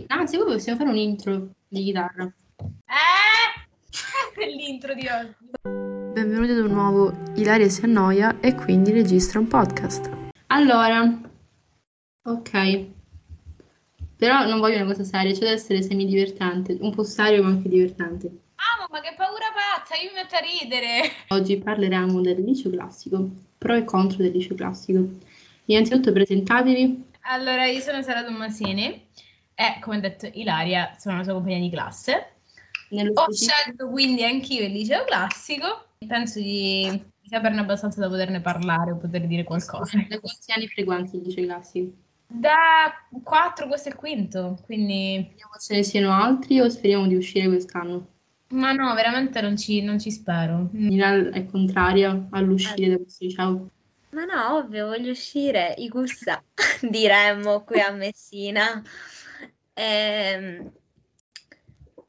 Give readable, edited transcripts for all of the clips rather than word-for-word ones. poi, anzi, poi possiamo fare un intro di chitarra. L'intro di oggi. Benvenuti ad un nuovo Ilaria si annoia e quindi registra un podcast. Allora, ok. Però non voglio una cosa seria, cioè deve essere semi-divertente, un po' serio ma anche divertente. Ah, ma che paura pazza, io mi metto a ridere! Oggi parleremo del liceo classico, pro e contro del liceo classico. Innanzitutto presentatevi. Allora, io sono Sara Tommasini e, come detto, Ilaria, sono la sua compagna di classe. Ho scelto quindi anch'io il liceo classico. Penso di saperne abbastanza da poterne parlare o poter dire qualcosa. Da quanti anni frequenti il liceo classico? Da 4, questo è il quinto, quindi... Vediamo se ne siano altri o speriamo di uscire quest'anno? Ma no, veramente non ci spero. Nina è contraria all'uscire da questo liceo? Ma no, ovvio, voglio uscire, i gusta, diremmo qui a Messina.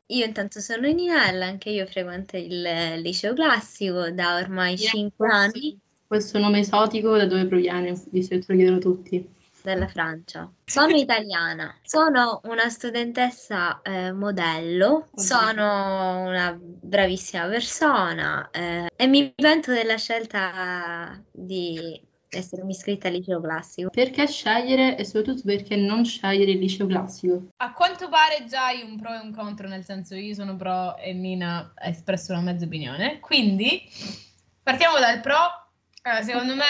Io intanto sono Ninella, anche io frequento il liceo classico da ormai 5 anni. Questo nome esotico da dove proviene? Visto che lo chiedono tutti. Dalla Francia. Sono italiana, sono una studentessa modello, sono una bravissima persona e mi pento della scelta di essermi iscritta al liceo classico. Perché scegliere e soprattutto perché non scegliere il liceo classico? A quanto pare già hai un pro e un contro, nel senso io sono pro e Nina ha espresso una mezza opinione, quindi partiamo dal pro. Secondo me,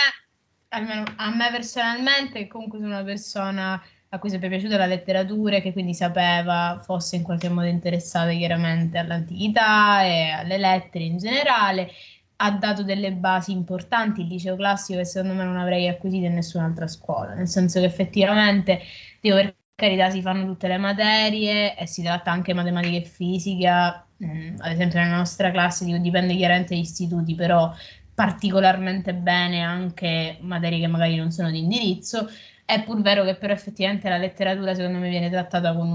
almeno a me personalmente, comunque sono una persona a cui sempre è piaciuta la letteratura e che quindi sapeva, fosse in qualche modo interessata chiaramente all'antichità e alle lettere in generale, ha dato delle basi importanti il liceo classico che secondo me non avrei acquisito in nessun'altra scuola, nel senso che effettivamente, dico, per carità, si fanno tutte le materie e si tratta anche matematica e fisica, ad esempio nella nostra classe, dico, dipende chiaramente dagli istituti, però particolarmente bene anche materie che magari non sono di indirizzo. È pur vero che però effettivamente la letteratura secondo me viene trattata con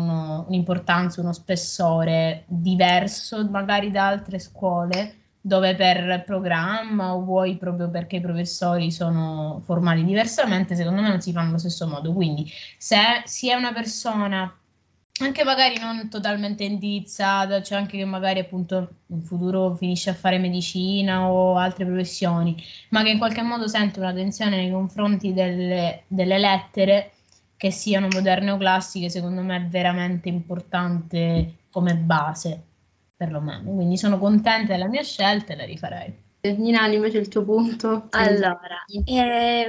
un'importanza, uno spessore diverso magari da altre scuole, dove per programma o vuoi proprio perché i professori sono formati diversamente, secondo me non si fanno allo stesso modo. Quindi se si è una persona anche magari non totalmente indirizzata, cioè anche che magari appunto in futuro finisce a fare medicina o altre professioni, ma che in qualche modo sente una tensione nei confronti delle lettere, che siano moderne o classiche, secondo me è veramente importante come base, perlomeno. Quindi sono contenta della mia scelta e la rifarei. Nina, invece il tuo punto? Allora,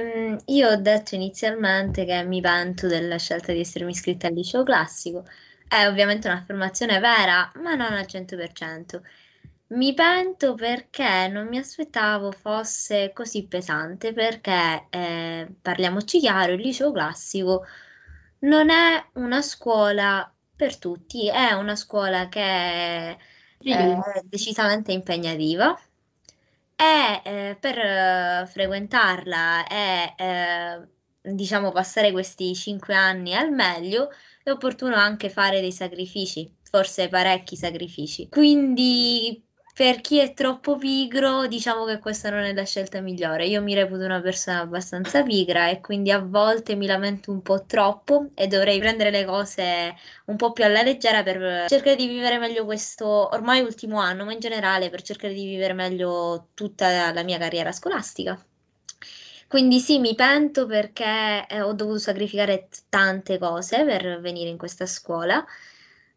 io ho detto inizialmente che mi pento della scelta di essermi iscritta al liceo classico. È ovviamente un'affermazione vera, ma non al 100%. Mi pento perché non mi aspettavo fosse così pesante, perché, parliamoci chiaro, il liceo classico non è una scuola per tutti, è una scuola che è decisamente impegnativa. Per frequentarla e diciamo passare questi 5 anni al meglio è opportuno anche fare dei sacrifici, forse parecchi sacrifici. Quindi per chi è troppo pigro, diciamo che questa non è la scelta migliore. Io mi reputo una persona abbastanza pigra e quindi a volte mi lamento un po' troppo e dovrei prendere le cose un po' più alla leggera per cercare di vivere meglio questo ormai ultimo anno, ma in generale per cercare di vivere meglio tutta la mia carriera scolastica. Quindi sì, mi pento perché ho dovuto sacrificare tante cose per venire in questa scuola.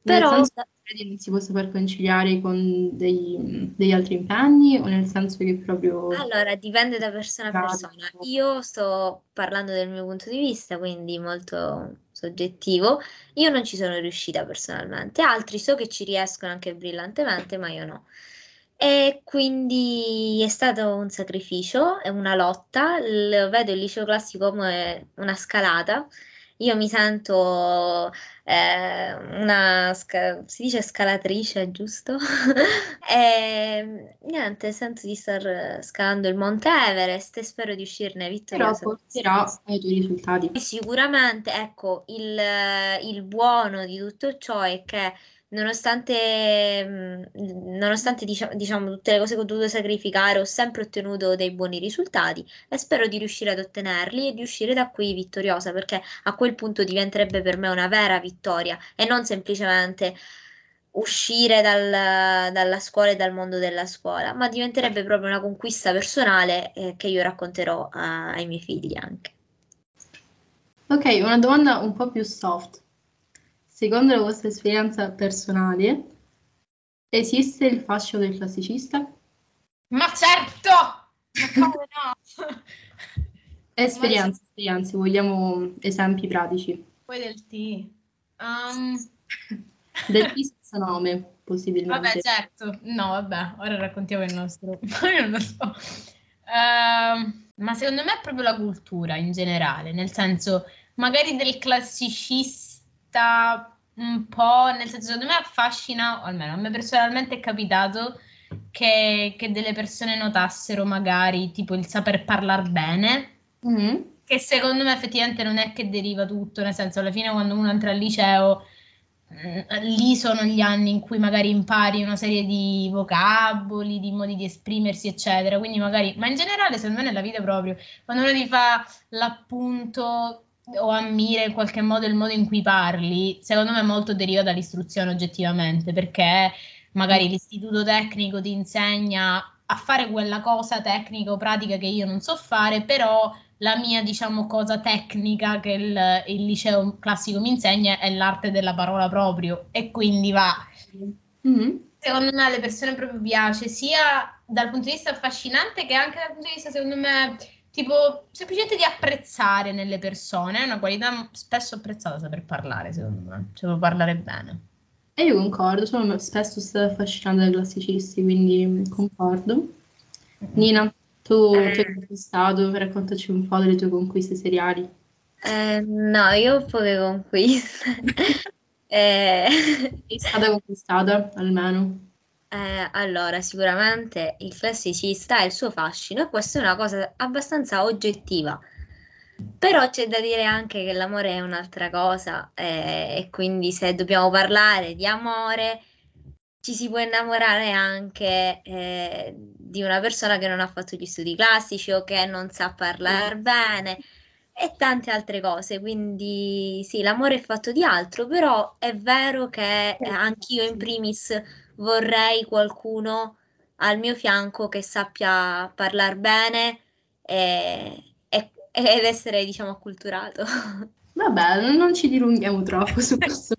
Però non si può saper conciliare con degli altri impegni, o nel senso che proprio... Allora, dipende da persona a persona. Io sto parlando del mio punto di vista, quindi molto soggettivo. Io non ci sono riuscita personalmente, altri so che ci riescono anche brillantemente, ma io no. E quindi è stato un sacrificio, è una lotta. Vedo il liceo classico come una scalata. Io mi sento si dice scalatrice, giusto? E niente, sento di star scalando il Monte Everest e spero di uscirne vittoriosa. Però porterà ai tuoi risultati. Sicuramente, ecco, il buono di tutto ciò è che nonostante diciamo tutte le cose che ho dovuto sacrificare, ho sempre ottenuto dei buoni risultati e spero di riuscire ad ottenerli e di uscire da qui vittoriosa, perché a quel punto diventerebbe per me una vera vittoria e non semplicemente uscire dalla scuola e dal mondo della scuola, ma diventerebbe proprio una conquista personale che io racconterò ai miei figli anche. Ok, una domanda un po' più soft. Secondo le vostre esperienze personali, esiste il fascino del classicista? Ma certo! Ma come no? Esperienze, vogliamo esempi pratici. Poi del T. Del T senza nome, possibilmente. Vabbè, certo. No, vabbè, ora raccontiamo il nostro. Io non lo so. Ma secondo me è proprio la cultura in generale, nel senso, magari del classicista un po', nel senso, secondo me affascina, o almeno a me personalmente è capitato che delle persone notassero magari tipo il saper parlare bene, che secondo me effettivamente non è che deriva tutto, nel senso alla fine quando uno entra al liceo lì sono gli anni in cui magari impari una serie di vocaboli, di modi di esprimersi eccetera, quindi magari, ma in generale secondo me nella vita proprio, quando uno ti fa l'appunto o ammira in qualche modo il modo in cui parli, secondo me molto deriva dall'istruzione oggettivamente, perché magari l'istituto tecnico ti insegna a fare quella cosa tecnica o pratica che io non so fare, però la mia, diciamo, cosa tecnica che il liceo classico mi insegna è l'arte della parola proprio, e quindi va. Secondo me alle persone proprio piace, sia dal punto di vista affascinante che anche dal punto di vista, secondo me, tipo, semplicemente di apprezzare nelle persone, è una qualità spesso apprezzata saper parlare, secondo me, cioè parlare bene. E io concordo, sono spesso stata affascinata dai classicisti, quindi concordo. Nina, tu ti hai conquistato, raccontaci un po' delle tue conquiste seriali. No, io ho poche conquiste. Sei stata conquistata, almeno? Allora, sicuramente il classicista ha il suo fascino e questa è una cosa abbastanza oggettiva, però c'è da dire anche che l'amore è un'altra cosa e quindi se dobbiamo parlare di amore ci si può innamorare anche di una persona che non ha fatto gli studi classici o che non sa parlare bene e tante altre cose, quindi sì, l'amore è fatto di altro, però è vero che anch'io in primis vorrei qualcuno al mio fianco che sappia parlare bene ed essere, diciamo, acculturato. Vabbè, non ci dilunghiamo troppo su questo.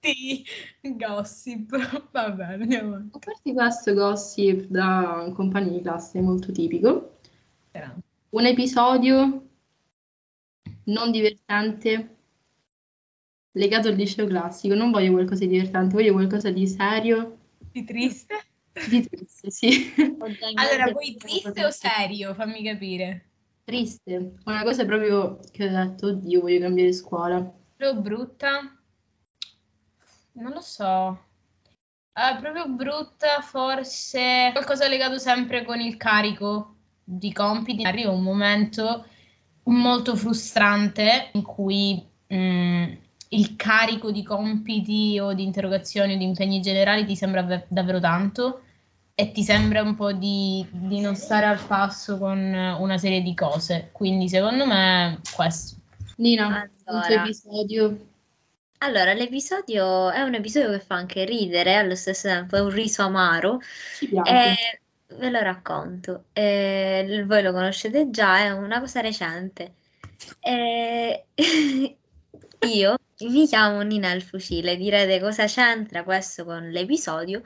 Sì, gossip. Vabbè, andiamo avanti. A parte questo gossip da compagni di classe molto tipico, un episodio non divertente legato al liceo classico. Non voglio qualcosa di divertente, voglio qualcosa di serio. Di triste? Di triste, sì. Allora, vuoi triste o serio? Fammi capire. Triste. Una cosa proprio che ho detto, oddio, voglio cambiare scuola. Proprio brutta? Non lo so. Proprio brutta, forse. Qualcosa legato sempre con il carico di compiti. Arriva un momento molto frustrante in cui il carico di compiti o di interrogazioni o di impegni generali ti sembra davvero tanto e ti sembra un po' di non stare al passo con una serie di cose, quindi secondo me questo. Nina, allora, un tuo episodio? Allora, l'episodio è un episodio che fa anche ridere allo stesso tempo, è un riso amaro, ve lo racconto, voi lo conoscete già, è una cosa recente. Io mi chiamo Nina il Fucile, direte cosa c'entra questo con l'episodio?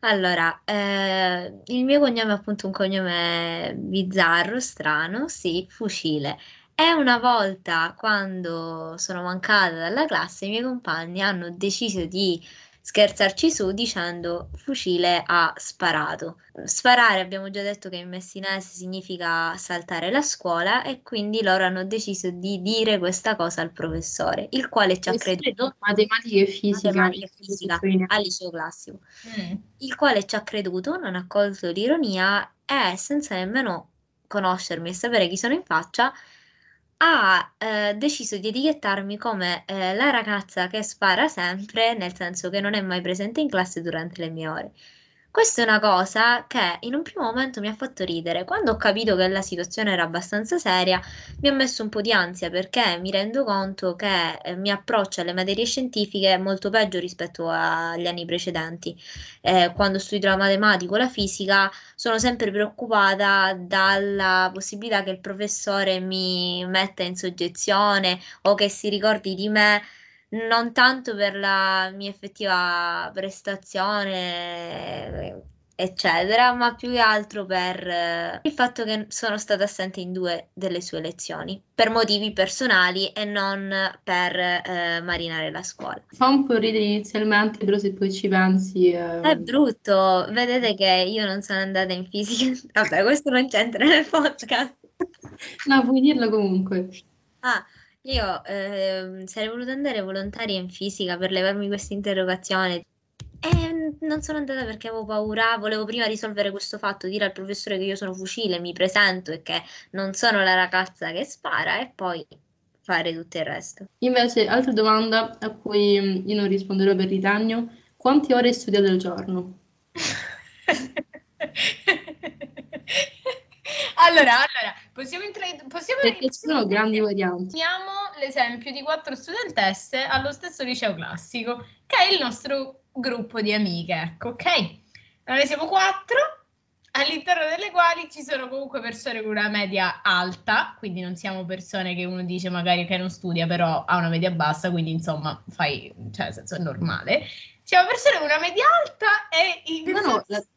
Allora, il mio cognome è appunto un cognome bizzarro, strano, sì, Fucile. E una volta, quando sono mancata dalla classe, i miei compagni hanno deciso di scherzarci su dicendo Fucile ha sparato. Sparare abbiamo già detto che in messinese significa saltare la scuola e quindi loro hanno deciso di dire questa cosa al professore, il quale ci ha creduto. Matematica e fisica. Matematica e fisica al liceo classico. Il quale ci ha creduto, non ha colto l'ironia e senza nemmeno conoscermi e sapere chi sono in faccia ha deciso di etichettarmi come la ragazza che spara sempre, nel senso che non è mai presente in classe durante le mie ore. Questa è una cosa che in un primo momento mi ha fatto ridere. Quando ho capito che la situazione era abbastanza seria, mi ha messo un po' di ansia, perché mi rendo conto che mi approccio alle materie scientifiche molto peggio rispetto agli anni precedenti. Quando studio la matematica o la fisica sono sempre preoccupata dalla possibilità che il professore mi metta in soggezione o che si ricordi di me, non tanto per la mia effettiva prestazione, eccetera, ma più che altro per il fatto che sono stata assente in 2 delle sue lezioni, per motivi personali e non per marinare la scuola. Fa un po' ridere inizialmente, però se poi ci pensi... È brutto, vedete che io non sono andata in fisica, vabbè questo non c'entra nel podcast. No, puoi dirlo comunque. Ah, io sarei voluta andare volontaria in fisica per levarmi questa interrogazione e non sono andata perché avevo paura, volevo prima risolvere questo fatto, dire al professore che io sono fucile, mi presento e che non sono la ragazza che spara e poi fare tutto il resto. Invece, altra domanda a cui io non risponderò per ritagno, quante ore studiate al giorno? Allora, possiamo perché ci sono grandi varianti. Abbiamo l'esempio di 4 studentesse allo stesso liceo classico, che è il nostro gruppo di amiche, ecco, ok? Noi siamo 4, all'interno delle quali ci sono comunque persone con una media alta, quindi non siamo persone che uno dice magari che non studia, però ha una media bassa, quindi insomma, nel senso è normale. Siamo persone con una media alta e...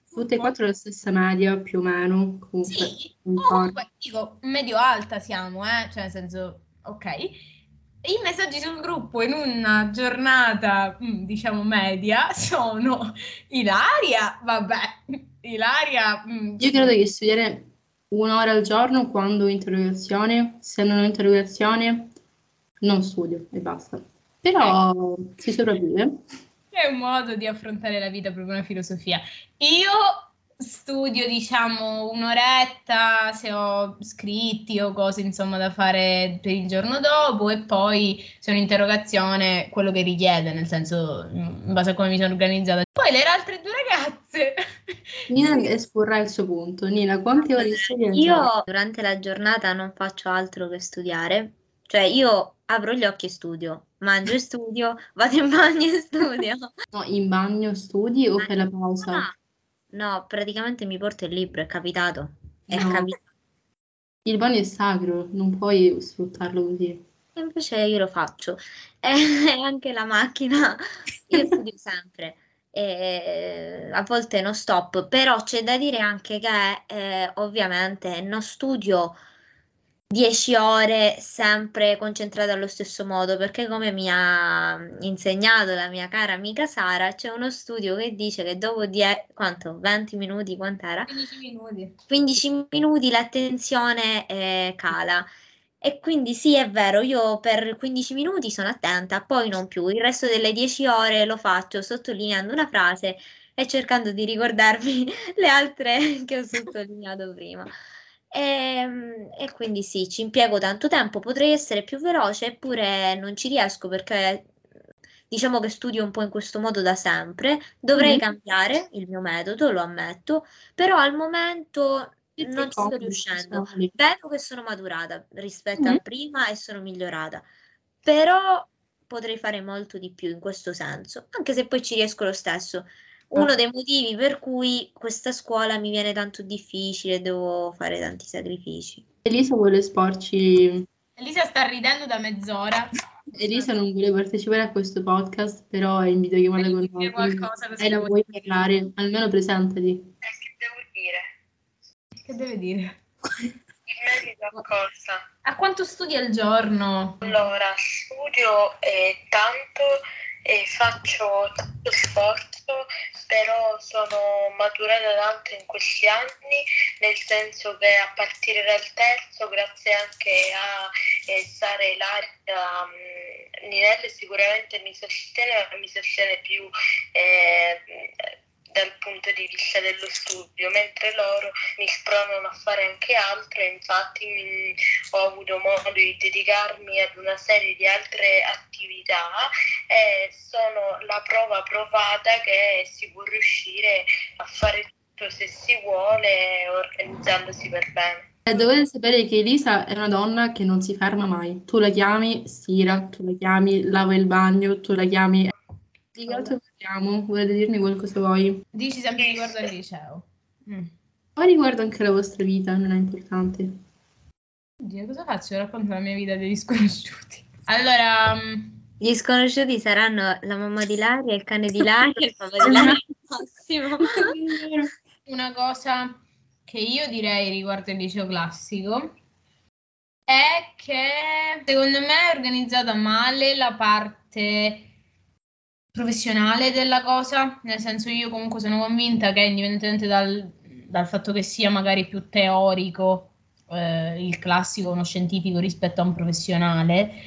tutte e 4 la stessa media, più o meno. Comunque, sì, comunque dico, medio-alta siamo, nel senso, ok. I messaggi sul gruppo in una giornata, diciamo, media, sono Ilaria, Io credo che studiare un'ora al giorno quando ho interrogazione, se non ho interrogazione, non studio e basta. Però si sopravvive. È un modo di affrontare la vita, proprio una filosofia. Io studio, diciamo, un'oretta se ho scritti o cose, insomma, da fare per il giorno dopo e poi se ho un'interrogazione, quello che richiede, nel senso, in base a come mi sono organizzata. Poi le altre 2 ragazze... Nina esporrà il suo punto. Nina, quante ore studiate? Io durante la giornata non faccio altro che studiare. Cioè, io apro gli occhi e studio. Mangio e studio, vado in bagno e studio. No, in bagno studi o per la pausa? No, praticamente mi porto il libro, è capitato. Il bagno è sacro, non puoi sfruttarlo così. Invece io lo faccio. E anche la macchina, io studio sempre. E a volte non stop, però c'è da dire anche che ovviamente non studio 10 ore sempre concentrata allo stesso modo, perché come mi ha insegnato la mia cara amica Sara, c'è uno studio che dice che dopo 20 minuti, quant'era? 15 minuti. 15 minuti l'attenzione cala. E quindi sì, è vero, io per 15 minuti sono attenta, poi non più. Il resto delle 10 ore lo faccio sottolineando una frase e cercando di ricordarmi le altre che ho sottolineato prima. E quindi sì, ci impiego tanto tempo, potrei essere più veloce eppure non ci riesco perché diciamo che studio un po' in questo modo da sempre, dovrei cambiare il mio metodo, lo ammetto, però al momento non ci sto riuscendo. Vedo che sono maturata rispetto a prima e sono migliorata, però potrei fare molto di più in questo senso, anche se poi ci riesco lo stesso. Uno dei motivi per cui questa scuola mi viene tanto difficile, devo fare tanti sacrifici. Elisa vuole esporci. Elisa sta ridendo da mezz'ora. Elisa non vuole partecipare a questo podcast, però è in videochiamata con noi. E la vuoi parlare? Almeno presentati. Che devo dire? Che deve dire? Il mese scorso. A quanto studi al giorno? Allora, studio tanto e faccio tanto sforzo, però sono maturata tanto in questi anni, nel senso che a partire dal terzo, grazie anche a Sara e Lara, Ninette sicuramente mi sostiene più dal punto di vista dello studio, mentre loro mi spronano a fare anche altro, e infatti ho avuto modo di dedicarmi ad una serie di altre attività e sono la prova provata che si può riuscire a fare tutto se si vuole, organizzandosi per bene. Dovete sapere che Elisa è una donna che non si ferma mai. Tu la chiami stira, tu la chiami lava il bagno, tu la chiami... Di che altro parliamo? Volete dirmi qualcosa voi? Dici sempre riguardo al liceo. Poi riguardo anche la vostra vita, non è importante. Oddio, cosa faccio? Racconto la mia vita degli sconosciuti. Allora... Gli sconosciuti saranno la mamma di Lara, il cane di Lara, il papà di Lara. Massimo. Una cosa... che io direi riguardo il liceo classico è che secondo me è organizzata male la parte professionale della cosa, nel senso io comunque sono convinta che indipendentemente dal fatto che sia magari più teorico il classico, uno scientifico rispetto a un professionale,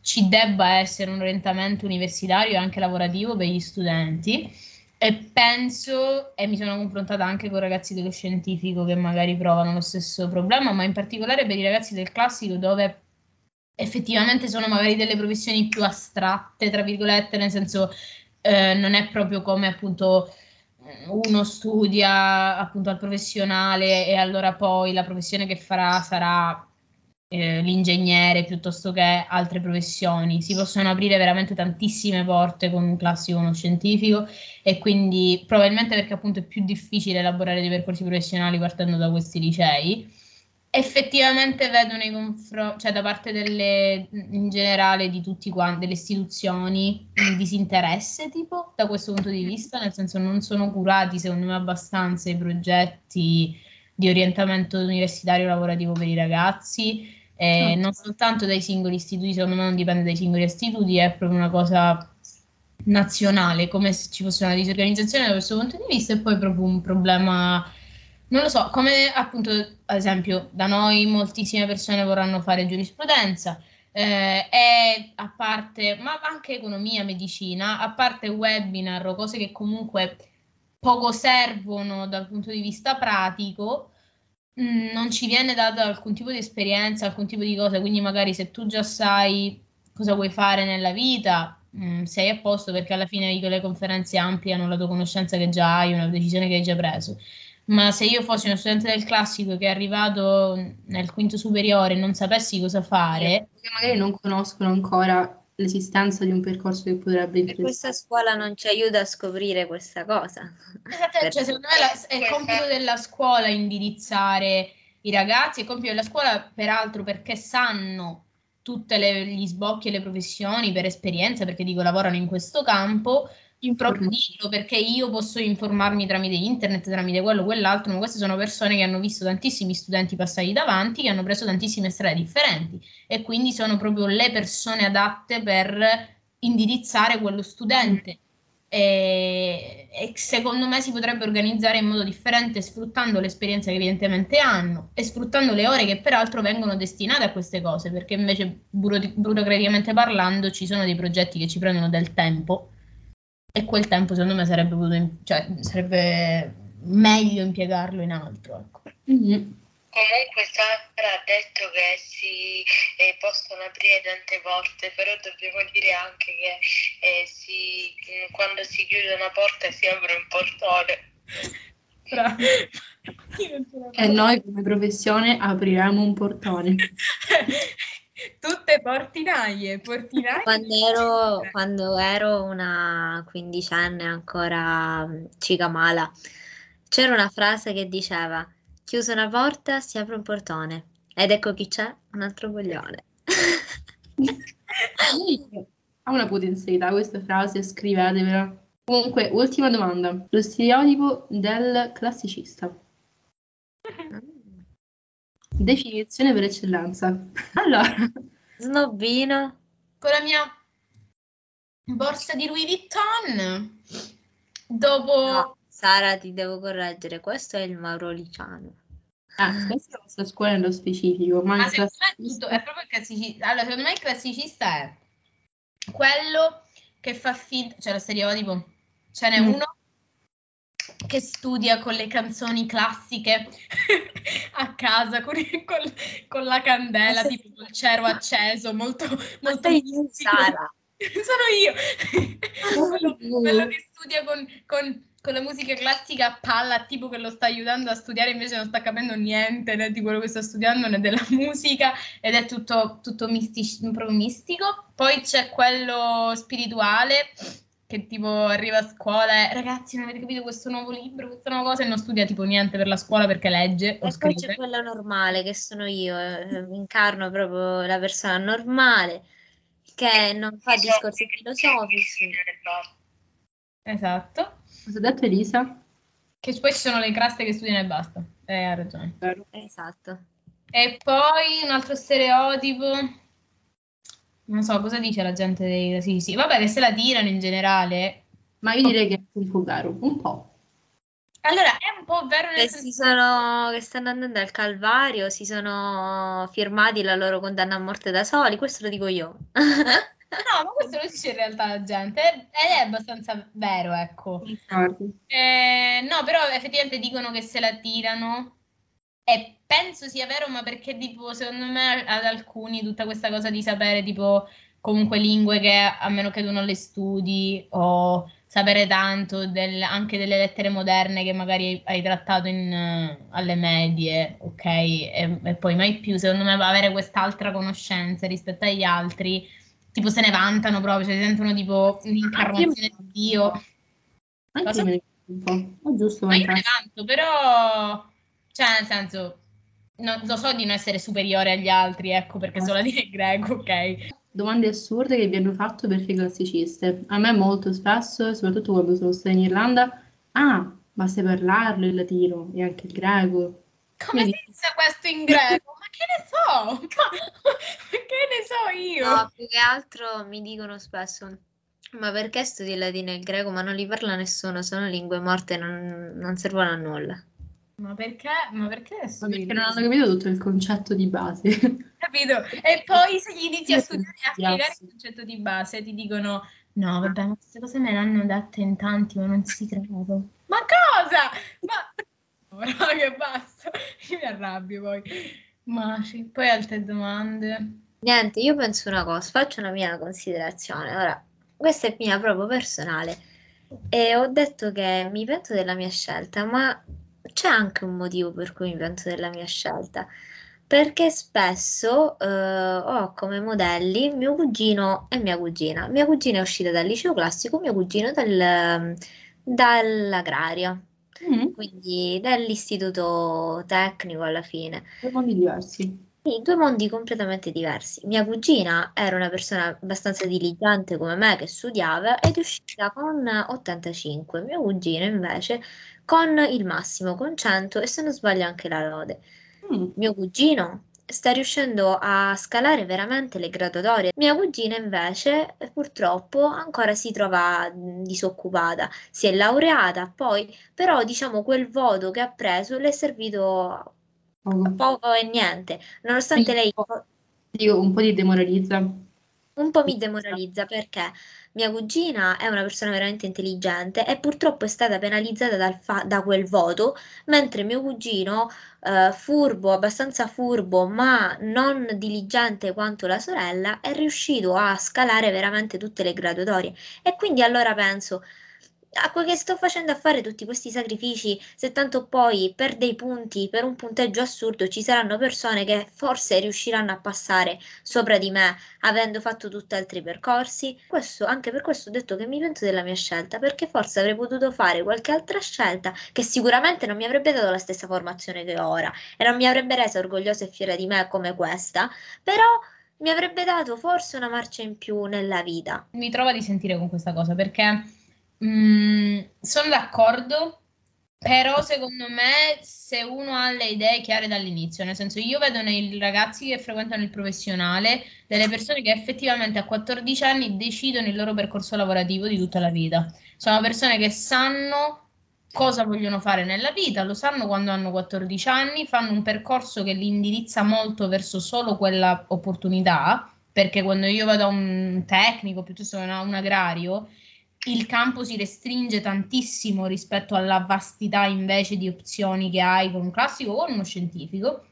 ci debba essere un orientamento universitario e anche lavorativo per gli studenti. E penso, e mi sono confrontata anche con ragazzi dello scientifico che magari provano lo stesso problema, ma in particolare per i ragazzi del classico, dove effettivamente sono magari delle professioni più astratte, tra virgolette, nel senso non è proprio come appunto uno studia appunto al professionale e allora poi la professione che farà sarà l'ingegnere piuttosto che altre professioni. Si possono aprire veramente tantissime porte con un classico, uno scientifico, e quindi probabilmente perché appunto è più difficile elaborare dei percorsi professionali partendo da questi licei, effettivamente vedo nei confronti, cioè da parte in generale di tutti quanti, delle istituzioni, un disinteresse tipo da questo punto di vista, nel senso non sono curati secondo me abbastanza i progetti di orientamento universitario lavorativo per i ragazzi, non soltanto dai singoli istituti, secondo me non dipende dai singoli istituti, è proprio una cosa nazionale, come se ci fosse una disorganizzazione da questo punto di vista, e poi proprio un problema, non lo so, come appunto, ad esempio, da noi moltissime persone vorranno fare giurisprudenza, e a parte, ma anche economia, medicina, a parte webinar o cose che comunque... poco servono dal punto di vista pratico, non ci viene dato alcun tipo di esperienza, alcun tipo di cosa, quindi magari se tu già sai cosa vuoi fare nella vita, sei a posto, perché alla fine le conferenze ampliano la tua conoscenza che già hai, una decisione che hai già preso. Ma se io fossi uno studente del classico che è arrivato nel quinto superiore e non sapessi cosa fare... Perché magari non conoscono ancora l'esistenza di un percorso che potrebbe interessare. Questa scuola non ci aiuta a scoprire questa cosa. Esatto, cioè secondo me è il compito della scuola indirizzare i ragazzi, è il compito della scuola peraltro perché sanno tutti gli sbocchi e le professioni per esperienza, perché dico lavorano in questo campo, proprio dirlo, perché io posso informarmi tramite internet, tramite quello, quell'altro, ma queste sono persone che hanno visto tantissimi studenti passati davanti, che hanno preso tantissime strade differenti e quindi sono proprio le persone adatte per indirizzare quello studente. E secondo me si potrebbe organizzare in modo differente, sfruttando l'esperienza che evidentemente hanno e sfruttando le ore che peraltro vengono destinate a queste cose, perché invece burocraticamente parlando ci sono dei progetti che ci prendono del tempo, e quel tempo secondo me sarebbe potuto, cioè, sarebbe meglio impiegarlo in altro, ecco. Comunque Sara ha detto che si possono aprire tante porte, però dobbiamo dire anche che quando si chiude una porta si apre un portone. E noi come professione apriremo un portone. Tutte portinaie. Quando ero una quindicenne ancora cica mala, c'era una frase che diceva: chiusa una porta si apre un portone, ed ecco chi c'è, un altro coglione. Ha una potenzialità questa frase, scrivetevela. Comunque, ultima domanda: lo stereotipo del classicista. Definizione per eccellenza. Allora, snobbino. Con la mia borsa di Louis Vuitton. Dopo... No, Sara, ti devo correggere, questo è il mauroligiano. Questa è la nostra scuola nello specifico. Ma secondo me è proprio il classicista. Allora, secondo me il classicista è quello che fa finta, cioè lo stereotipo, ce n'è uno che studia con le canzoni classiche a casa con la candela, tipo il cero acceso, molto, molto Sara. Sono io, quello che studia con la musica classica a palla, tipo che lo sta aiutando a studiare, invece non sta capendo niente né di quello che sta studiando né della musica, ed è tutto mistico. Poi c'è quello spirituale, che tipo arriva a scuola e ragazzi non avete capito questo nuovo libro, questa nuova cosa, e non studia tipo niente per la scuola perché legge o scrive. E poi c'è quella normale, che sono io, mi incarno proprio la persona normale che non fa discorsi filosofici. Esatto. Cosa ha detto Elisa? Che poi ci sono le classi che studiano e basta. Ha ragione. Esatto. E poi un altro stereotipo... Non so, cosa dice la gente dei sì, vabbè, che se la tirano in generale. Ma io direi che è un po' vero, un po'. Allora, è un po' vero nel senso... che stanno andando al calvario, si sono firmati la loro condanna a morte da soli, questo lo dico io. No, ma questo lo dice in realtà la gente, ed è abbastanza vero, ecco. No, però effettivamente dicono che se la tirano... E penso sia vero, ma perché tipo secondo me ad alcuni tutta questa cosa di sapere tipo comunque lingue che a meno che tu non le studi, o sapere tanto anche delle lettere moderne che magari hai trattato alle medie, ok? E poi mai più, secondo me, avere quest'altra conoscenza rispetto agli altri, tipo se ne vantano proprio, cioè si sentono tipo un'incarnazione di Dio. Anche io è giusto, ma io ne vanto, però... Cioè, nel senso, lo so di non essere superiore agli altri, ecco, perché sono la dire greco, ok? Domande assurde che vi hanno fatto perché classiciste. A me molto spesso, soprattutto quando sono stata in Irlanda, ma sai parlarlo il latino e anche il greco? Come si dice questo in greco? Ma che ne so? Che ne so io? No, più che altro mi dicono spesso... Ma perché studi il latino e il greco? Ma non li parla nessuno, sono lingue morte, non servono a nulla. Ma perché? Perché non hanno capito tutto il concetto di base. Capito? E poi se gli inizi a studiare a spiegare il concetto di base ti dicono no, vabbè, ma queste cose me le hanno dette in tanti, ma non si credono. Ma cosa? Ma raga, basta. Io mi arrabbio poi. Poi altre domande? Niente, io penso una cosa, faccio una mia considerazione. Ora, questa è mia proprio personale. E ho detto che mi pento della mia scelta, ma... C'è anche un motivo per cui mi pento della mia scelta, perché spesso ho come modelli mio cugino e mia cugina. Mia cugina è uscita dal liceo classico, mio cugino dall'agraria, quindi dall'istituto tecnico alla fine. Due mondi diversi. Sì, due mondi completamente diversi. Mia cugina era una persona abbastanza diligente come me che studiava ed è uscita con 85, mio cugino invece... con il massimo, con 100 e se non sbaglio anche la lode. Mio cugino sta riuscendo a scalare veramente le graduatorie. Mia cugina invece purtroppo ancora si trova disoccupata, si è laureata poi, però diciamo quel voto che ha preso le è servito a poco e niente, nonostante lei... Io un po' ti demoralizza. Un po' mi demoralizza perché... Mia cugina è una persona veramente intelligente e purtroppo è stata penalizzata da quel voto, mentre mio cugino, furbo, abbastanza furbo, ma non diligente quanto la sorella, è riuscito a scalare veramente tutte le graduatorie. E quindi allora penso, a quel che sto facendo a fare tutti questi sacrifici, se tanto poi per dei punti, per un punteggio assurdo, ci saranno persone che forse riusciranno a passare sopra di me avendo fatto tutt'altri percorsi. Anche per questo ho detto che mi pento della mia scelta, perché forse avrei potuto fare qualche altra scelta che sicuramente non mi avrebbe dato la stessa formazione che ho ora e non mi avrebbe resa orgogliosa e fiera di me come questa, però... mi avrebbe dato forse una marcia in più nella vita. Mi trovo di sentire con questa cosa perché... sono d'accordo, però secondo me se uno ha le idee chiare dall'inizio, nel senso io vedo nei ragazzi che frequentano il professionale delle persone che effettivamente a 14 anni decidono il loro percorso lavorativo di tutta la vita, sono persone che sanno cosa vogliono fare nella vita, lo sanno quando hanno 14 anni, fanno un percorso che li indirizza molto verso solo quella opportunità, perché quando io vado a un tecnico piuttosto che a un agrario il campo si restringe tantissimo rispetto alla vastità invece di opzioni che hai con un classico o con uno scientifico.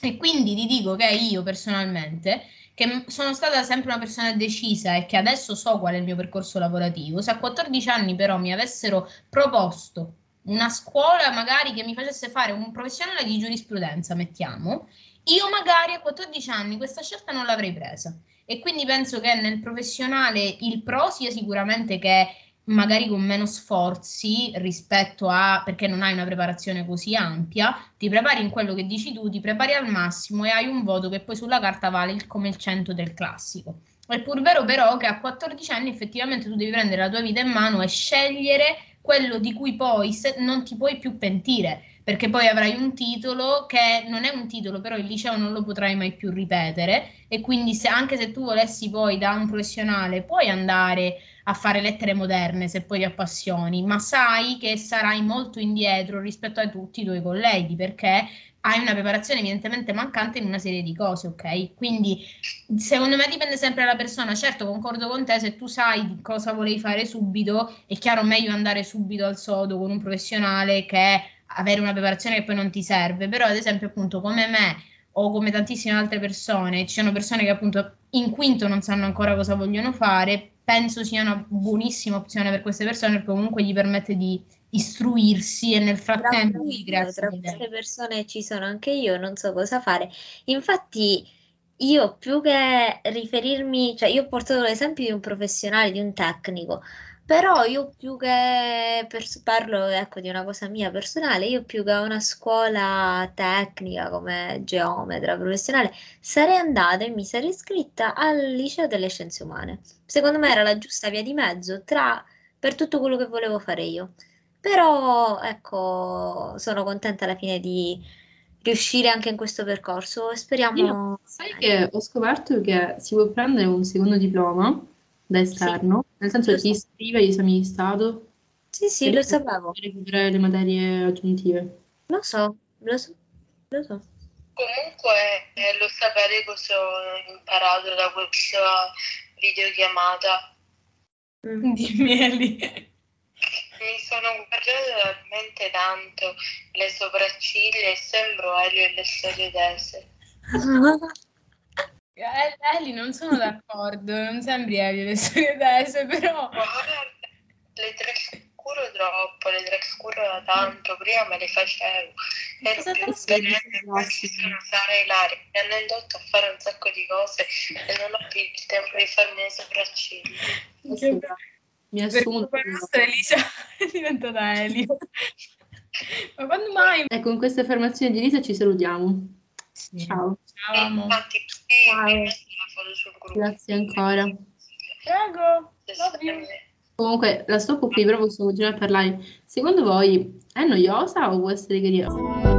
E quindi ti dico che io personalmente, che sono stata sempre una persona decisa e che adesso so qual è il mio percorso lavorativo, se a 14 anni però mi avessero proposto una scuola magari che mi facesse fare un professionale di giurisprudenza, mettiamo, io magari a 14 anni questa scelta non l'avrei presa. E quindi penso che nel professionale il pro sia sicuramente che magari con meno sforzi rispetto a, perché non hai una preparazione così ampia, ti prepari in quello che dici tu, ti prepari al massimo e hai un voto che poi sulla carta vale come il 100 del classico. È pur vero però che a 14 anni effettivamente tu devi prendere la tua vita in mano e scegliere quello di cui poi non ti puoi più pentire, perché poi avrai un titolo che non è un titolo, però il liceo non lo potrai mai più ripetere, e quindi se, anche se tu volessi poi da un professionale puoi andare a fare lettere moderne se poi ti appassioni, ma sai che sarai molto indietro rispetto a tutti i tuoi colleghi, perché hai una preparazione evidentemente mancante in una serie di cose, ok? Quindi secondo me dipende sempre dalla persona. Certo, concordo con te, se tu sai di cosa volevi fare subito, è chiaro meglio andare subito al sodo con un professionale che avere una preparazione che poi non ti serve. Però ad esempio appunto come me o come tantissime altre persone, ci sono persone che appunto in quinto non sanno ancora cosa vogliono fare, penso sia una buonissima opzione per queste persone, perché comunque gli permette di istruirsi e nel frattempo grazie tra queste persone ci sono anche io, non so cosa fare. Infatti io più che riferirmi, cioè io ho portato l'esempio di un professionale, di un tecnico, però io più che parlo ecco di una cosa mia personale, io più che una scuola tecnica come geometra professionale sarei andata e mi sarei iscritta al liceo delle scienze umane. Secondo me era la giusta via di mezzo tra per tutto quello che volevo fare io. Però ecco, sono contenta alla fine di riuscire anche in questo percorso e speriamo. Io, sai che ho scoperto che si può prendere un secondo diploma da esterno, sì, nel senso che ti iscrive agli esami di Stato. Sì, sì, lo sapevo. Per recuperare le materie aggiuntive. Lo so, lo so, lo so. Comunque lo sapete cosa ho imparato da questa videochiamata. Dimmi, Eli. Mi sono guardata talmente tanto le sopracciglia e sembro Elio e le storie d'essere. Eli, non sono d'accordo, non sembri Elio e le storie d'essere, però... Guarda, le trascuro troppo, le trascuro tanto, prima me le facevo. Ero più perenne, poi ci sono Sara e Lara, mi hanno indotto a fare un sacco di cose e non ho più il tempo di farmi le sopracciglia. Che mi assumo per questo Elisa è diventata Elio. Ma quando mai? E con questa affermazione di Elisa ci salutiamo. Sì. Ciao. Ciao. Infatti, ciao. Sul gruppo. Grazie ancora. Prego. Comunque la stoppo qui, però possiamo continuare a parlare. Secondo voi è noiosa o può essere carina?